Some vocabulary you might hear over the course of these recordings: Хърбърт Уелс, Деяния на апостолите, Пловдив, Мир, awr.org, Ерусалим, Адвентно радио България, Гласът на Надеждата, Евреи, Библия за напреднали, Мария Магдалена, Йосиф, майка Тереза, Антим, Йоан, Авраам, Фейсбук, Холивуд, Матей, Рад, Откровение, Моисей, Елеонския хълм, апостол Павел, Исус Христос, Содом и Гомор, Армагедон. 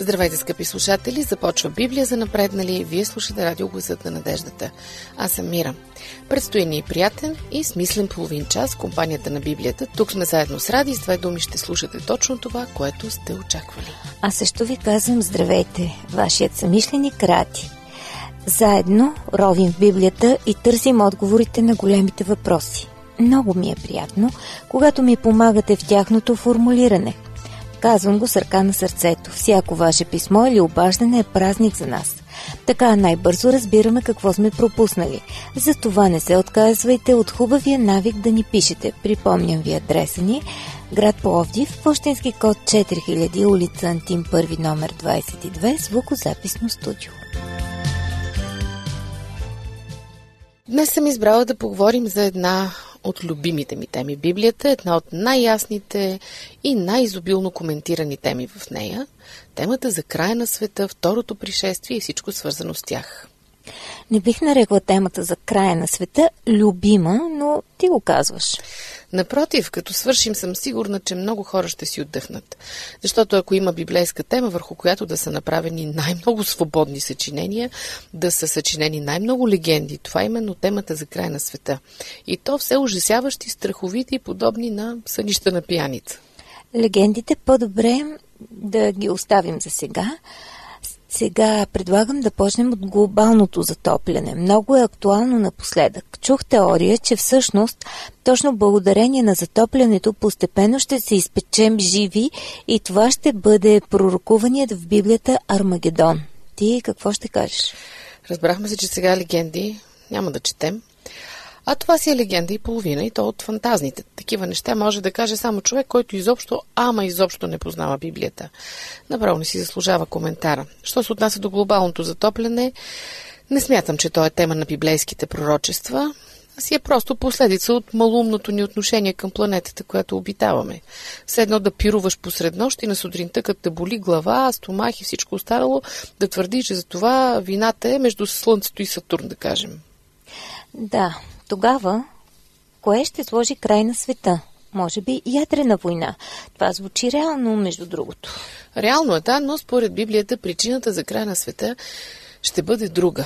Здравейте, скъпи слушатели! Започва Библия за напреднали. Вие слушате радио Гласът на Надеждата. Аз съм Мира. Предстои ни приятен и смислен половин час в компанията на Библията. Тук сме заедно с Ради и с две думи ще слушате точно това, което сте очаквали. А също ви казвам здравейте, вашият съмишленик Ради. Заедно ровим в Библията и търсим отговорите на големите въпроси. Много ми е приятно, когато ми помагате в тяхното формулиране. Казвам го с ръка на сърцето. Всяко ваше писмо или обаждане е празник за нас. Така най-бързо разбираме какво сме пропуснали. Затова не се отказвайте от хубавия навик да ни пишете. Припомням ви адреса ни. Град Пловдив, пощенски код 4000, улица Антим, 1 номер 22, звукозаписно студио. Днес съм избрала да поговорим за една от любимите ми теми. Библията е една от най-ясните и най-изобилно коментирани теми в нея. Темата за края на света, второто пришествие и всичко свързано с тях. Не бих нарекла темата за края на света любима, но ти го казваш. Напротив, като свършим съм сигурна, че много хора ще си отдъхнат. Защото ако има библейска тема, върху която да са направени най-много свободни съчинения, да са съчинени най-много легенди, това е именно темата за края на света. И то все ужасяващи, страховити и подобни на сънища на пияница. Легендите по-добре да ги оставим за сега. Сега предлагам да почнем от глобалното затопляне. Много е актуално напоследък. Чух теория, че всъщност точно благодарение на затоплянето постепенно ще се изпечем живи и това ще бъде пророкуваният в Библията Армагедон. Ти какво ще кажеш? Разбрахме се, че сега легенди няма да четем. А това си е легенда и половина, и то от фантазните. Такива неща може да каже само човек, който изобщо не познава Библията. Направо не си заслужава коментара. Що се отнася до глобалното затопляне, не смятам, че то е тема на библейските пророчества, а си е просто последица от малумното ни отношение към планетата, която обитаваме. Все едно да пируваш посред нощ и на сутринта, като те боли глава, стомах и всичко останало, да твърдиш, че за това вината е между Слънцето и Сатурн, да кажем. Да. Тогава, кое ще сложи край на света? Може би ядрена война. Това звучи реално, между другото. Реално е, да, но според Библията причината за край на света ще бъде друга.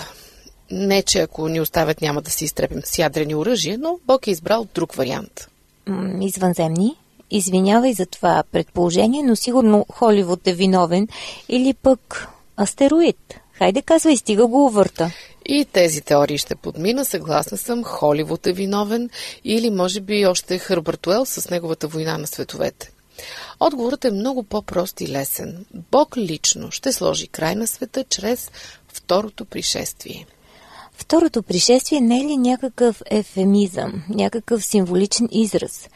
Не, че ако ни оставят няма да се изтрепим с ядрени оръжия, но Бог е избрал друг вариант. Извънземни? Извинявай за това предположение, но сигурно Холивуд е виновен или пък астероид. Хайде, казвай, стига го увърта. И тези теории ще подмина, съгласна съм, Холивуд е виновен или може би още Хърбърт Уелс с неговата война на световете. Отговорът е много по-прост и лесен. Бог лично ще сложи край на света чрез второто пришествие. Второто пришествие не е ли някакъв ефемизъм, някакъв символичен израз?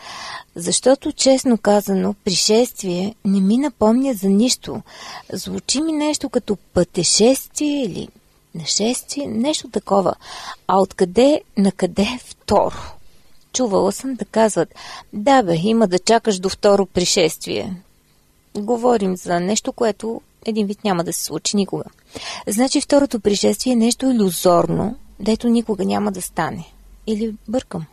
Защото, честно казано, пришествие не ми напомня за нищо. Звучи ми нещо като пътешествие или нашествие, нещо такова. А откъде накъде второ? Чувала съм да казват, да бе, има да чакаш до второ пришествие. Говорим за нещо, което един вид няма да се случи никога. Значи второто пришествие е нещо илюзорно, дето никога няма да стане. Или бъркам?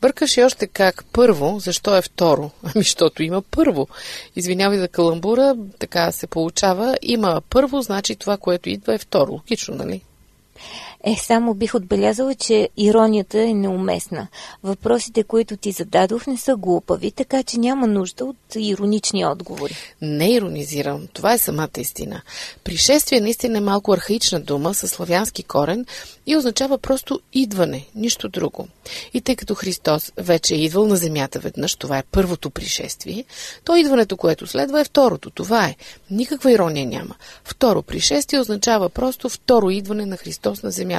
Бъркаш и още как. Първо, защо е второ? Ами, защото има първо. Извинявай за каламбура, така се получава. Има първо, значи това, което идва е второ. Логично, нали? Само бих отбелязала, че иронията е неуместна. Въпросите, които ти зададох, не са глупави, така че няма нужда от иронични отговори. Не иронизирам. Това е самата истина. Пришествие наистина е малко архаична дума със славянски корен и означава просто идване, нищо друго. И тъй като Христос вече е идвал на земята веднъж, това е първото пришествие, то идването, което следва е второто. Това е. Никаква ирония няма. Второ пришествие означава просто второ идване на Христос на земята.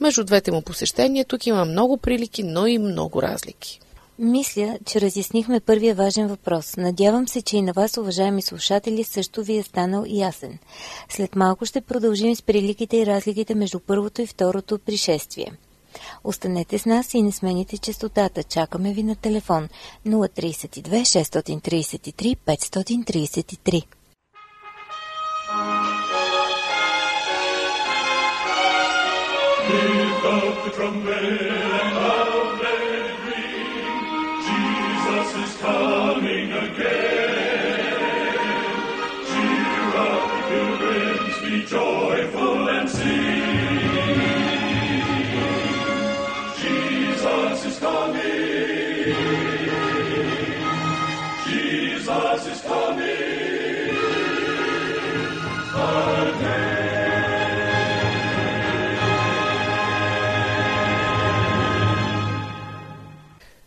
Между двете му посещения тук има много прилики, но и много разлики. Мисля, че разяснихме първия важен въпрос. Надявам се, че и на вас, уважаеми слушатели, също ви е станал ясен. След малко ще продължим с приликите и разликите между първото и второто пришествие. Останете с нас и не смените честотата. Чакаме ви на телефон 032 633 533. Lift up the trumpet and loud let it ring. Jesus is coming again. Cheer up.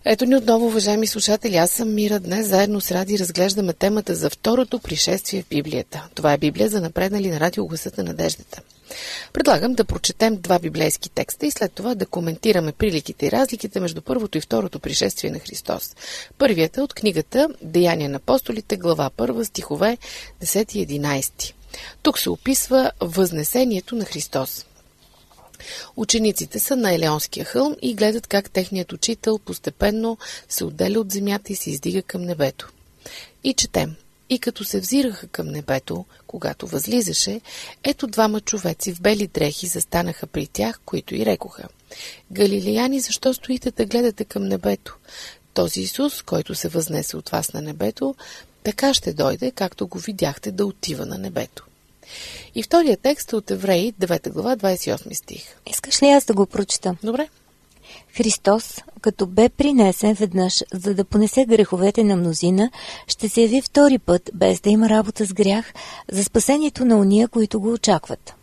Ето ни отново, уважаеми слушатели, аз съм Мира. Днес заедно с Ради разглеждаме темата за второто пришествие в Библията. Това е Библия за напреднали на радио Гласът на надеждата. Предлагам да прочетем два библейски текста и след това да коментираме приликите и разликите между първото и второто пришествие на Христос. Първият е от книгата Деяния на апостолите, глава 1, стихове 10 и 11. Тук се описва възнесението на Христос. Учениците са на Елеонския хълм и гледат как техният учител постепенно се отделя от земята и се издига към небето. И четем. И като се взираха към небето, когато възлизаше, ето двама човеци в бели дрехи застанаха при тях, които и рекоха: Галилеяни, защо стоите да гледате към небето? Този Исус, който се възнесе от вас на небето, така ще дойде, както го видяхте да отива на небето. И втория текст е от Евреи, 9 глава, 28 стих. Искаш ли аз да го прочета? Добре. Христос, като бе принесен веднъж, за да понесе греховете на мнозина, ще се яви втори път, без да има работа с грях, за спасението на уния, които го очакват.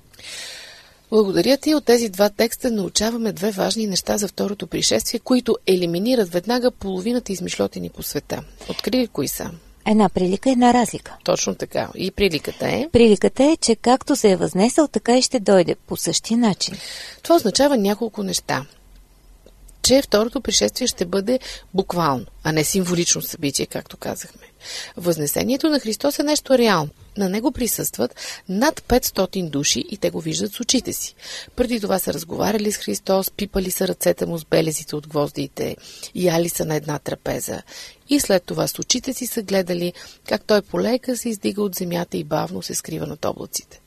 Благодаря ти. От тези два текста научаваме две важни неща за второто пришествие, които елиминират веднага половината измишлотини по света. Открили кои са? Една прилика, една разлика. Точно така. И приликата е? Приликата е, че както се е възнесъл, така и ще дойде по същия начин. Това означава няколко неща. Че второто пришествие ще бъде буквално, а не символично събитие, както казахме. Възнесението на Христос е нещо реално. На него присъстват над 500 души и те го виждат с очите си. Преди това са разговаряли с Христос, пипали са ръцете му с белезите от гвоздите, яли са на една трапеза. И след това с очите си са гледали как той полека се издига от земята и бавно се скрива над облаците.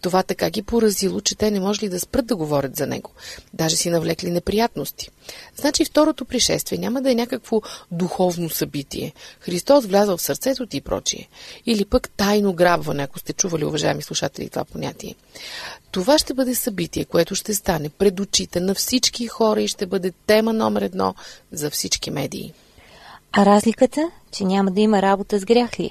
Това така ги поразило, че те не можели да спрат да говорят за него. Даже си навлекли неприятности. Значи второто пришествие няма да е някакво духовно събитие. Христос влязъл в сърцето ти и прочие. Или пък тайно грабване, ако сте чували, уважаеми слушатели, това понятие. Това ще бъде събитие, което ще стане пред очите на всички хора и ще бъде тема номер 1 за всички медии. А разликата, че няма да има работа с грях ли?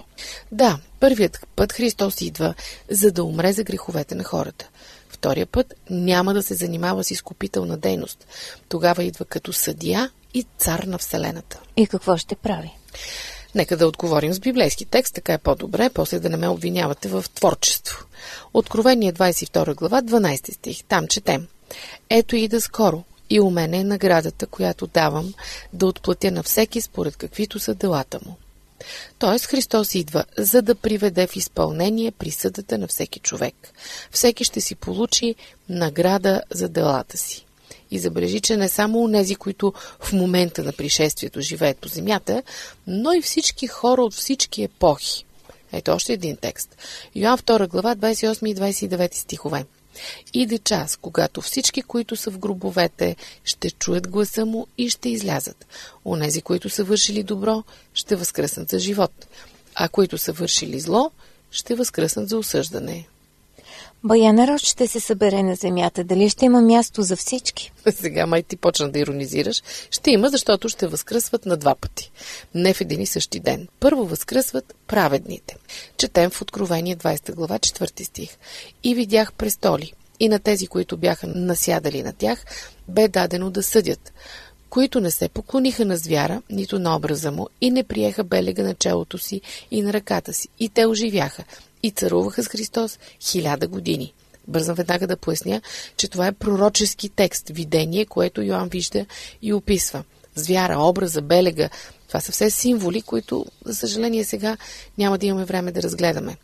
Да, първият път Христос идва, за да умре за греховете на хората. Втория път няма да се занимава с изкупителна дейност. Тогава идва като съдия и цар на Вселената. И какво ще прави? Нека да отговорим с библейски текст, така е по-добре, после да не ме обвинявате в творчество. Откровение 22 глава, 12 стих. Там четем. Ето ида скоро. И у мен е наградата, която давам да отплатя на всеки според каквито са делата му. Тоест Христос идва, за да приведе в изпълнение присъдата на всеки човек. Всеки ще си получи награда за делата си. И забележи, че не само онези, които в момента на пришествието живеят по земята, но и всички хора от всички епохи. Ето още един текст. Йоан 2 глава, 28 и 29 стихове. Иде час, когато всички, които са в гробовете, ще чуят гласа му и ще излязат. Онези, които са вършили добро, ще възкръснат за живот, а които са вършили зло, ще възкръснат за осъждане. Бая народ ще се събере на земята. Дали ще има място за всички? Сега май ти почна да иронизираш. Ще има, защото ще възкръсват на два пъти. Не в един и същи ден. Първо възкръсват праведните. Четем в Откровение 20 глава, 4 стих. И видях престоли. И на тези, които бяха насядали на тях, бе дадено да съдят, които не се поклониха на звяра, нито на образа му, и не приеха белега на челото си и на ръката си. И те оживяха. И царуваха с Христос 1000 години. Бързам веднага да поясня, че това е пророчески текст, видение, което Йоан вижда и описва. Звяра, образа, белега, това са все символи, които, за съжаление, сега няма да имаме време да разгледаме.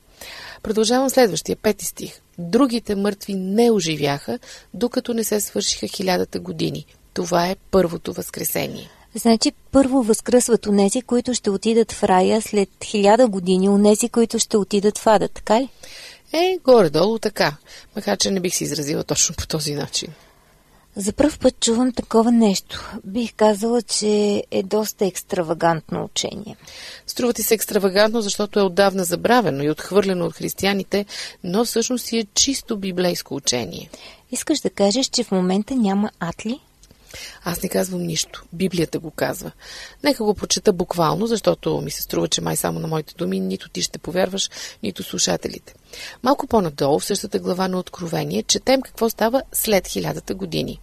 Продължавам следващия, 5 стих. Другите мъртви не оживяха, докато не се свършиха 1000 години. Това е първото възкресение. Значи първо възкръсват онези, които ще отидат в рая, след 1000 години онези, които ще отидат в ада, така ли? Горе-долу така, макар че не бих се изразила точно по този начин. За пръв път чувам такова нещо. Бих казала, че е доста екстравагантно учение. Струва ти се екстравагантно, защото е отдавна забравено и отхвърлено от християните, но всъщност си е чисто библейско учение. Искаш да кажеш, че в момента няма ад ли? Аз не казвам нищо. Библията го казва. Нека го прочета буквално, защото ми се струва, че май само на моите думи нито ти ще повярваш, нито слушателите. Малко по-надолу, в същата глава на Откровение, четем какво става след 1000 години.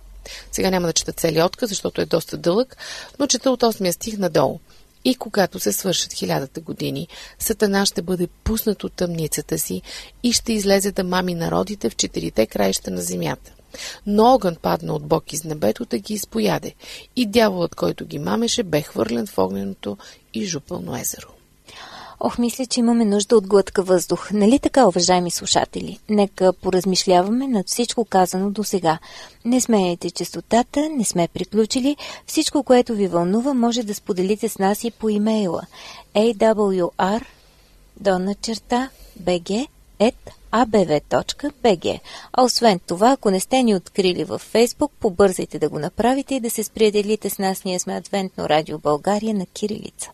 Сега няма да чета целия отказ, защото е доста дълъг, но чета от 8 стих надолу. И когато се свършат 1000 години, Сатана ще бъде пуснат от тъмницата си и ще излезе да мами народите в 4 краища на земята. Но огън падна от Бог из небето да ги изпояде, и дяволът, който ги мамеше, бе хвърлен в огненото и жупълно езеро. Ох, мисля, че имаме нужда от глътка въздух. Нали така, уважаеми слушатели? Нека поразмишляваме над всичко казано до сега. Не сменяйте честотата, не сме приключили. Всичко, което ви вълнува, може да споделите с нас и по имейла awr-bg@abv.bg. А освен това, ако не сте ни открили във Фейсбук, побързайте да го направите и да се сприятелите с нас. Ние сме Адвентно радио България на кирилица.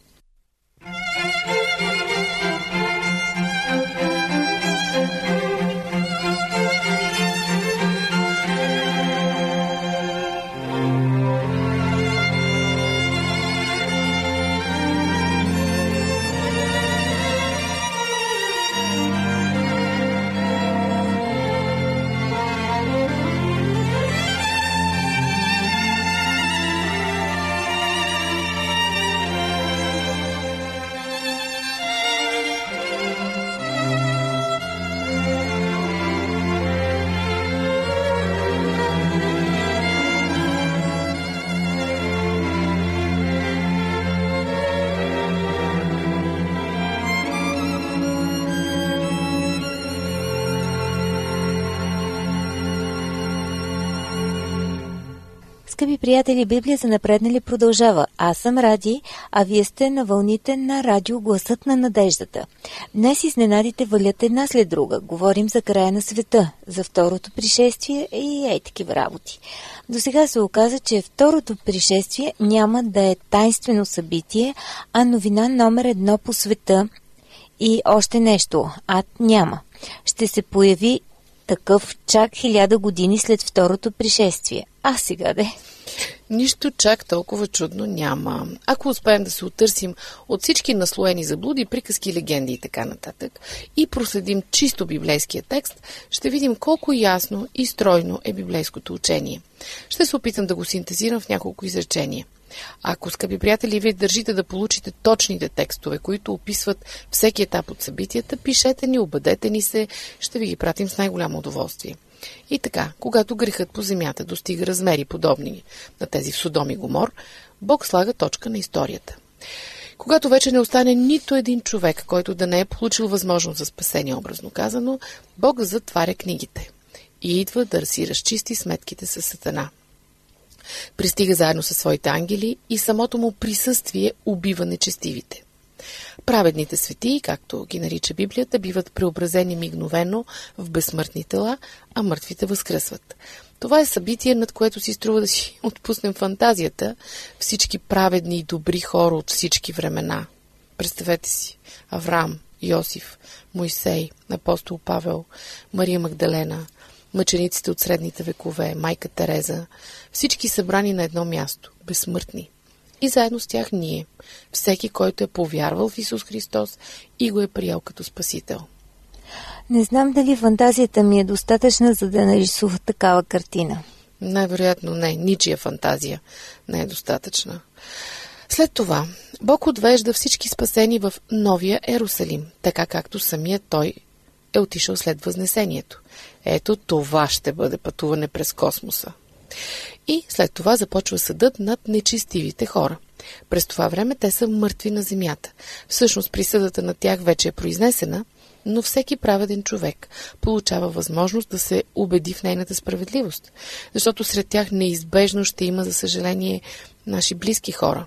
Скъпи приятели, Библия за напреднали продължава. Аз съм Ради, а вие сте на вълните на радио Гласът на надеждата. Днес изненадите валят една след друга. Говорим за края на света, за второто пришествие и такива работи. До сега се оказа, че второто пришествие няма да е тайнствено събитие, а новина номер 1 по света. И още нещо, ад няма. Ще се появи такъв чак 1000 години след второто пришествие. А сега де? Нищо чак толкова чудно няма. Ако успеем да се отърсим от всички наслоени заблуди, приказки, легенди и така нататък и проследим чисто библейския текст, ще видим колко ясно и стройно е библейското учение. Ще се опитам да го синтезирам в няколко изречения. Ако, скъпи приятели, вие държите да получите точните текстове, които описват всеки етап от събитията, пишете ни, обадете ни се, ще ви ги пратим с най-голямо удоволствие. И така, когато грехът по земята достига размери подобни на тези в Содом и Гомор, Бог слага точка на историята. Когато вече не остане нито един човек, който да не е получил възможност за спасение, образно казано, Бог затваря книгите и идва да си разчисти сметките с Сатана. Пристига заедно със своите ангели и самото му присъствие убива нечестивите. Праведните светии, както ги нарича Библията, биват преобразени мигновено в безсмъртни тела, а мъртвите възкръсват. Това е събитие, над което си струва да си отпуснем фантазията. Всички праведни и добри хора от всички времена. Представете си Авраам, Йосиф, Моисей, апостол Павел, Мария Магдалена, мъчениците от средните векове, майка Тереза, всички събрани на едно място, безсмъртни. И заедно с тях ние, всеки, който е повярвал в Исус Христос и го е приел като спасител. Не знам дали фантазията ми е достатъчна, за да нарисува такава картина. Най-вероятно не, ничия фантазия не е достатъчна. След това, Бог отвежда всички спасени в новия Ерусалим, така както самия Той е отишъл след Възнесението. Ето това ще бъде пътуване през космоса. И след това започва съдът над нечестивите хора. През това време те са мъртви на земята. Всъщност присъдата на тях вече е произнесена, но всеки праведен човек получава възможност да се убеди в нейната справедливост, защото сред тях неизбежно ще има, за съжаление, наши близки хора.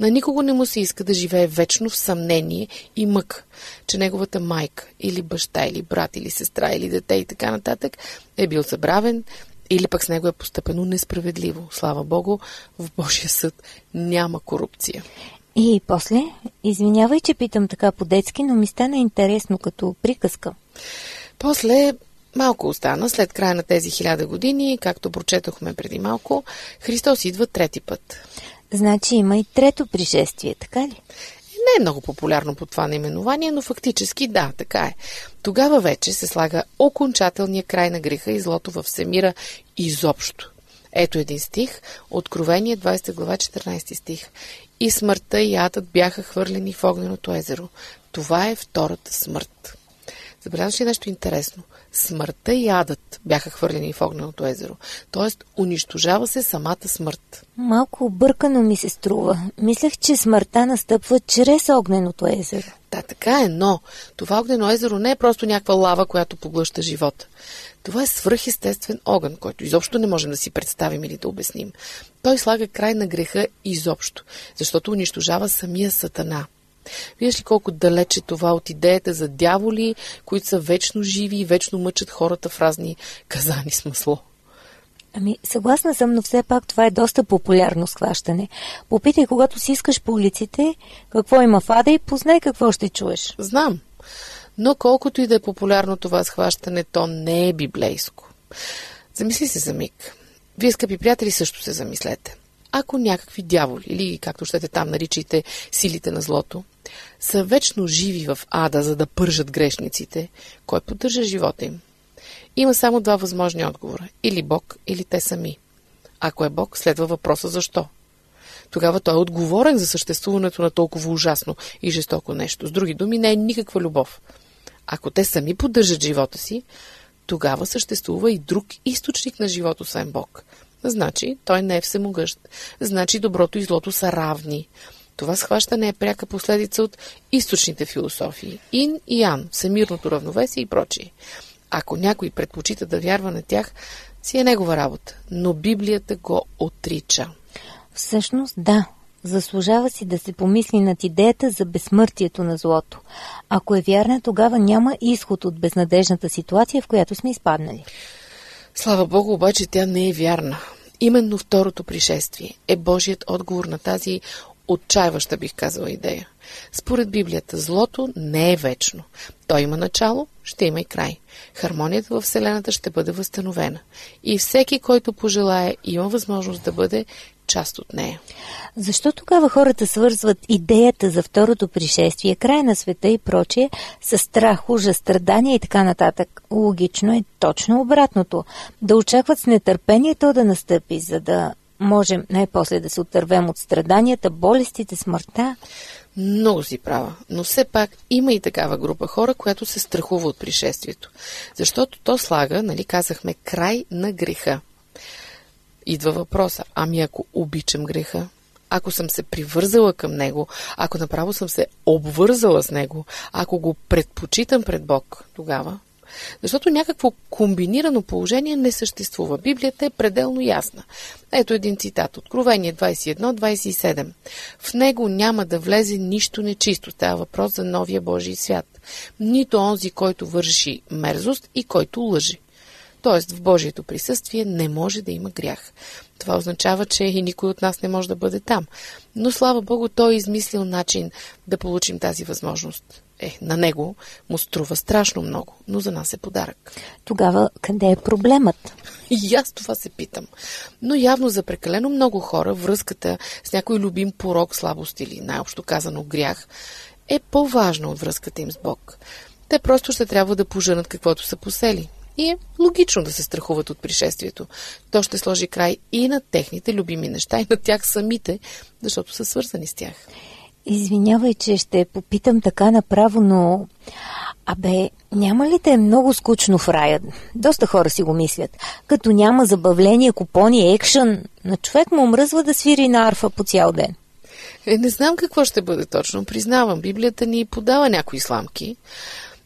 На никого не му се иска да живее вечно в съмнение и мък, че неговата майка или баща, или брат, или сестра, или дете и така нататък е бил забравен, или пък с него е постъпено несправедливо. Слава Богу, в Божия съд няма корупция. И после, извинявай, че питам така по-детски, но ми стана интересно като приказка. После Малко остана след края на тези 1000 години, както прочетохме преди малко, Христос идва трети път. Значи има и трето пришествие, така ли? Не е много популярно по това наименование, но фактически да, така е. Тогава вече се слага окончателния край на греха и злото във всемира изобщо. Ето един стих, Откровение 20 глава 14 стих. И смъртта и адът бяха хвърлени в огненото езеро. Това е втората смърт. Забелязваш ли нещо интересно? Смъртта и адът бяха хвърлени в огненото езеро. Тоест, унищожава се самата смърт. Малко объркано ми се струва. Мислех, че смъртта настъпва чрез огненото езеро. Да, така е, но това огнено езеро не е просто някаква лава, която поглъща живота. Това е свръхестествен огън, който изобщо не можем да си представим или да обясним. Той слага край на греха изобщо, защото унищожава самия Сатана. Виждаш ли колко далече това от идеята за дяволи, които са вечно живи и вечно мъчат хората в разни казани с масло? Ами, съгласна съм, но все пак това е доста популярно схващане. Попитай, когато си искаш по улиците, какво има в ада и познай какво ще чуеш. Знам, но колкото и да е популярно това схващане, то не е библейско. Замисли се за миг. Вие, скъпи приятели, също се замислете. Ако някакви дяволи, или както щете там наричайте силите на злото, са вечно живи в ада, за да пържат грешниците, кой поддържа живота им? Има само два възможни отговора. Или Бог, или те сами. Ако е Бог, следва въпроса защо. Тогава той е отговорен за съществуването на толкова ужасно и жестоко нещо. С други думи, не е никаква любов. Ако те сами поддържат живота си, тогава съществува и друг източник на живота, освен Бог. Значи, той не е всемогъщ. Значи, доброто и злото са равни. Това схващане е пряка последица от източните философии. Ин и Ян, всемирното равновесие и прочие. Ако някой предпочита да вярва на тях, си е негова работа. Но Библията го отрича. Всъщност, да. Заслужава си да се помисли над идеята за безсмъртието на злото. Ако е вярна, тогава няма изход от безнадежната ситуация, в която сме изпаднали. Слава Богу, обаче тя не е вярна. Именно второто пришествие е Божият отговор на тази отчаиваща, бих казала, идея. Според Библията, злото не е вечно. Той има начало, ще има и край. Хармонията във Вселената ще бъде възстановена. И всеки, който пожелае, има възможност да бъде част от нея. Защо тогава хората свързват идеята за второто пришествие, край на света и прочее, с страх, ужас, страдания и така нататък? Логично е точно обратното. Да очакват с нетърпение то да настъпи, за да можем най-после да се отървем от страданията, болестите, смъртта. Много си права, но все пак има и такава група хора, която се страхува от пришествието. Защото то слага, нали казахме, край на греха. Идва въпроса, ами ако обичам греха, ако съм се привързала към него, ако направо съм се обвързала с него, ако го предпочитам пред Бог, тогава. Защото някакво комбинирано положение не съществува. Библията е пределно ясна. Ето един цитат. Откровение 21-27. В него няма да влезе нищо нечисто. Това е въпрос за новия Божий свят. Нито онзи, който върши мерзост и който лъжи. Тоест в Божието присъствие не може да има грях. Това означава, че и никой от нас не може да бъде там. Но слава Богу, той е измислил начин да получим тази възможност. На него му струва страшно много, но за нас е подарък. Тогава къде е проблемът? И аз това се питам. Но явно за прекалено много хора връзката с някой любим порок, слабост или най-общо казано грях е по-важна от връзката им с Бог. Те просто ще трябва да поженат каквото са посели. И е логично да се страхуват от пришествието. То ще сложи край и на техните любими неща, и на тях самите, защото са свързани с тях. Извинявай, че ще попитам така направо, но... Абе, няма ли те много скучно в рая? Доста хора си го мислят. Като няма забавление, купони, екшън, на човек му мръзва да свири на арфа по цял ден. Не знам какво ще бъде точно, признавам. Библията ни подава някои сламки.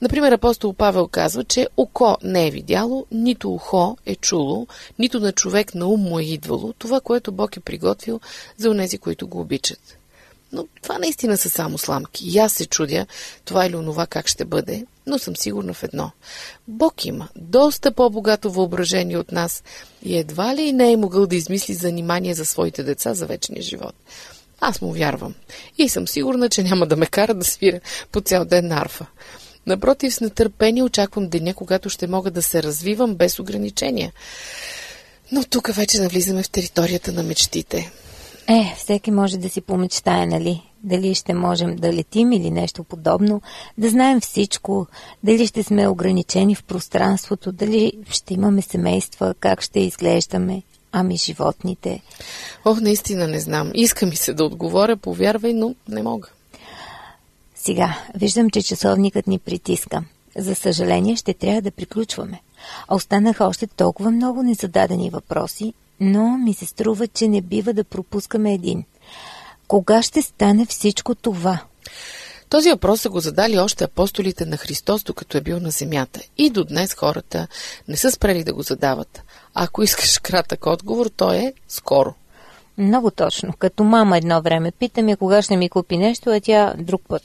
Например, апостол Павел казва, че око не е видяло, нито ухо е чуло, нито на човек на ум му е идвало това, което Бог е приготвил за онези, които го обичат. Но това наистина са само сламки. И аз се чудя това или онова как ще бъде, но съм сигурна в едно. Бог има доста по-богато въображение от нас и едва ли не е могъл да измисли занимание за своите деца за вечния живот. Аз му вярвам и съм сигурна, че няма да ме кара да свиря по цял ден на арфа. Напротив, с нетърпение очаквам деня, когато ще мога да се развивам без ограничения. Но тук вече навлизаме в територията на мечтите. Всеки може да си помечтае, нали? Дали ще можем да летим или нещо подобно, да знаем всичко, дали ще сме ограничени в пространството, дали ще имаме семейства, как ще изглеждаме, ами животните. Наистина не знам. Иска ми се да отговоря, повярвай, но не мога. Сега, виждам, че часовникът ни притиска. За съжаление, ще трябва да приключваме. А останаха още толкова много незададени въпроси, но ми се струва, че не бива да пропускаме един. Кога ще стане всичко това? Този въпрос са го задали още апостолите на Христос, докато е бил на земята. И до днес хората не са спрели да го задават. Ако искаш кратък отговор, то е скоро. Много точно. Като мама едно време питаме кога ще ми купи нещо, а тя друг път.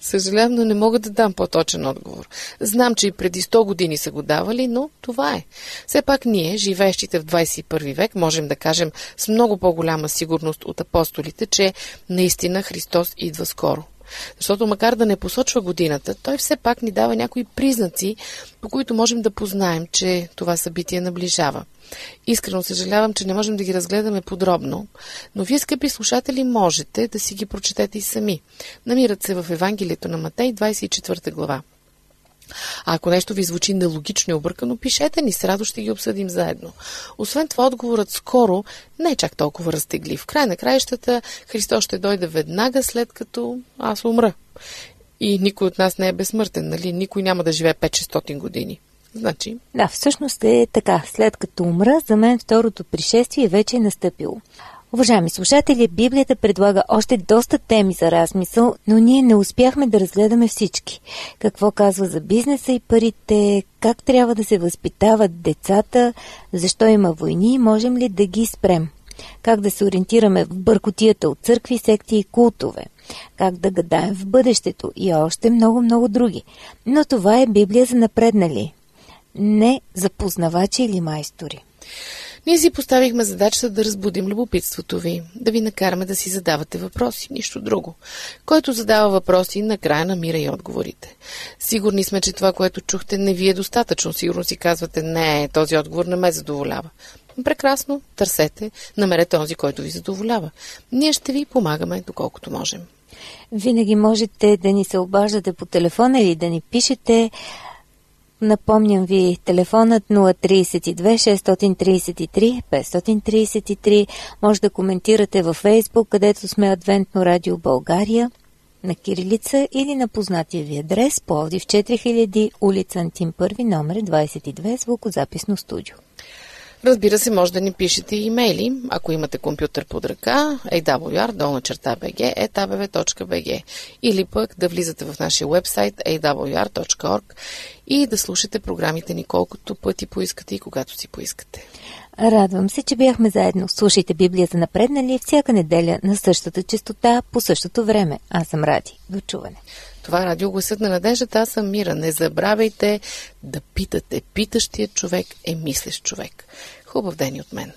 Съжалявам, но не мога да дам по-точен отговор. Знам, че и преди 100 години са го давали, но това е. Все пак ние, живеещите в 21 век, можем да кажем с много по-голяма сигурност от апостолите, че наистина Христос идва скоро. Защото макар да не посочва годината, той все пак ни дава някои признаци, по които можем да познаем, че това събитие наближава. Искрено съжалявам, че не можем да ги разгледаме подробно, но вие, скъпи слушатели, можете да си ги прочетете и сами. Намират се в Евангелието на Матей, 24 глава. А ако нещо ви звучи нелогично и объркано, пишете ни, с радост ще ги обсъдим заедно. Освен това, отговорът скоро не е чак толкова разтеглив. В край на краищата Христос ще дойде веднага след като аз умра. И никой от нас не е безсмъртен, нали? Никой няма да живее 500-600 години. Значи... Да, всъщност е така. След като умра, за мен второто пришествие вече е настъпило. Уважаеми слушатели, Библията предлага още доста теми за размисъл, но ние не успяхме да разгледаме всички. Какво казва за бизнеса и парите, как трябва да се възпитават децата, защо има войни и можем ли да ги спрем, как да се ориентираме в бъркотията от църкви, секти и култове, как да гадаем в бъдещето и още много други. Но това е Библия за напреднали, не за познавачи или майстори. Ние си поставихме задачата да разбудим любопитството ви, да ви накараме да си задавате въпроси, нищо друго. Който задава въпроси, накрая намира и отговорите. Сигурни сме, че това, което чухте, не ви е достатъчно. Сигурно си казвате, не, този отговор не ме задоволява. Прекрасно, търсете, намерете този, който ви задоволява. Ние ще ви помагаме доколкото можем. Винаги можете да ни се обаждате по телефона или да ни пишете. Напомням ви, телефонът 032 633 533. Може да коментирате във Фейсбук, където сме Адвентно радио България, на кирилица или на познатия ви адрес, Пловдив 4000, улица Антим 1, номер 22, звукозаписно студио. Разбира се, може да ни пишете имейли, ако имате компютър под ръка, awr-bg.bg, или пък да влизате в нашия уебсайт awr.org и да слушате програмите ни колкото пъти поискате и когато си поискате. Радвам се, че бяхме заедно. Слушайте Библия за напреднали всяка неделя на същата честота, по същото време. Аз съм Ради. До чуване. Това е радио Гласът на надеждата. Аз съм Мира. Не забравяйте да питате. Питащият човек е мислещ човек. Хубав ден и от мен.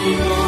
Amen.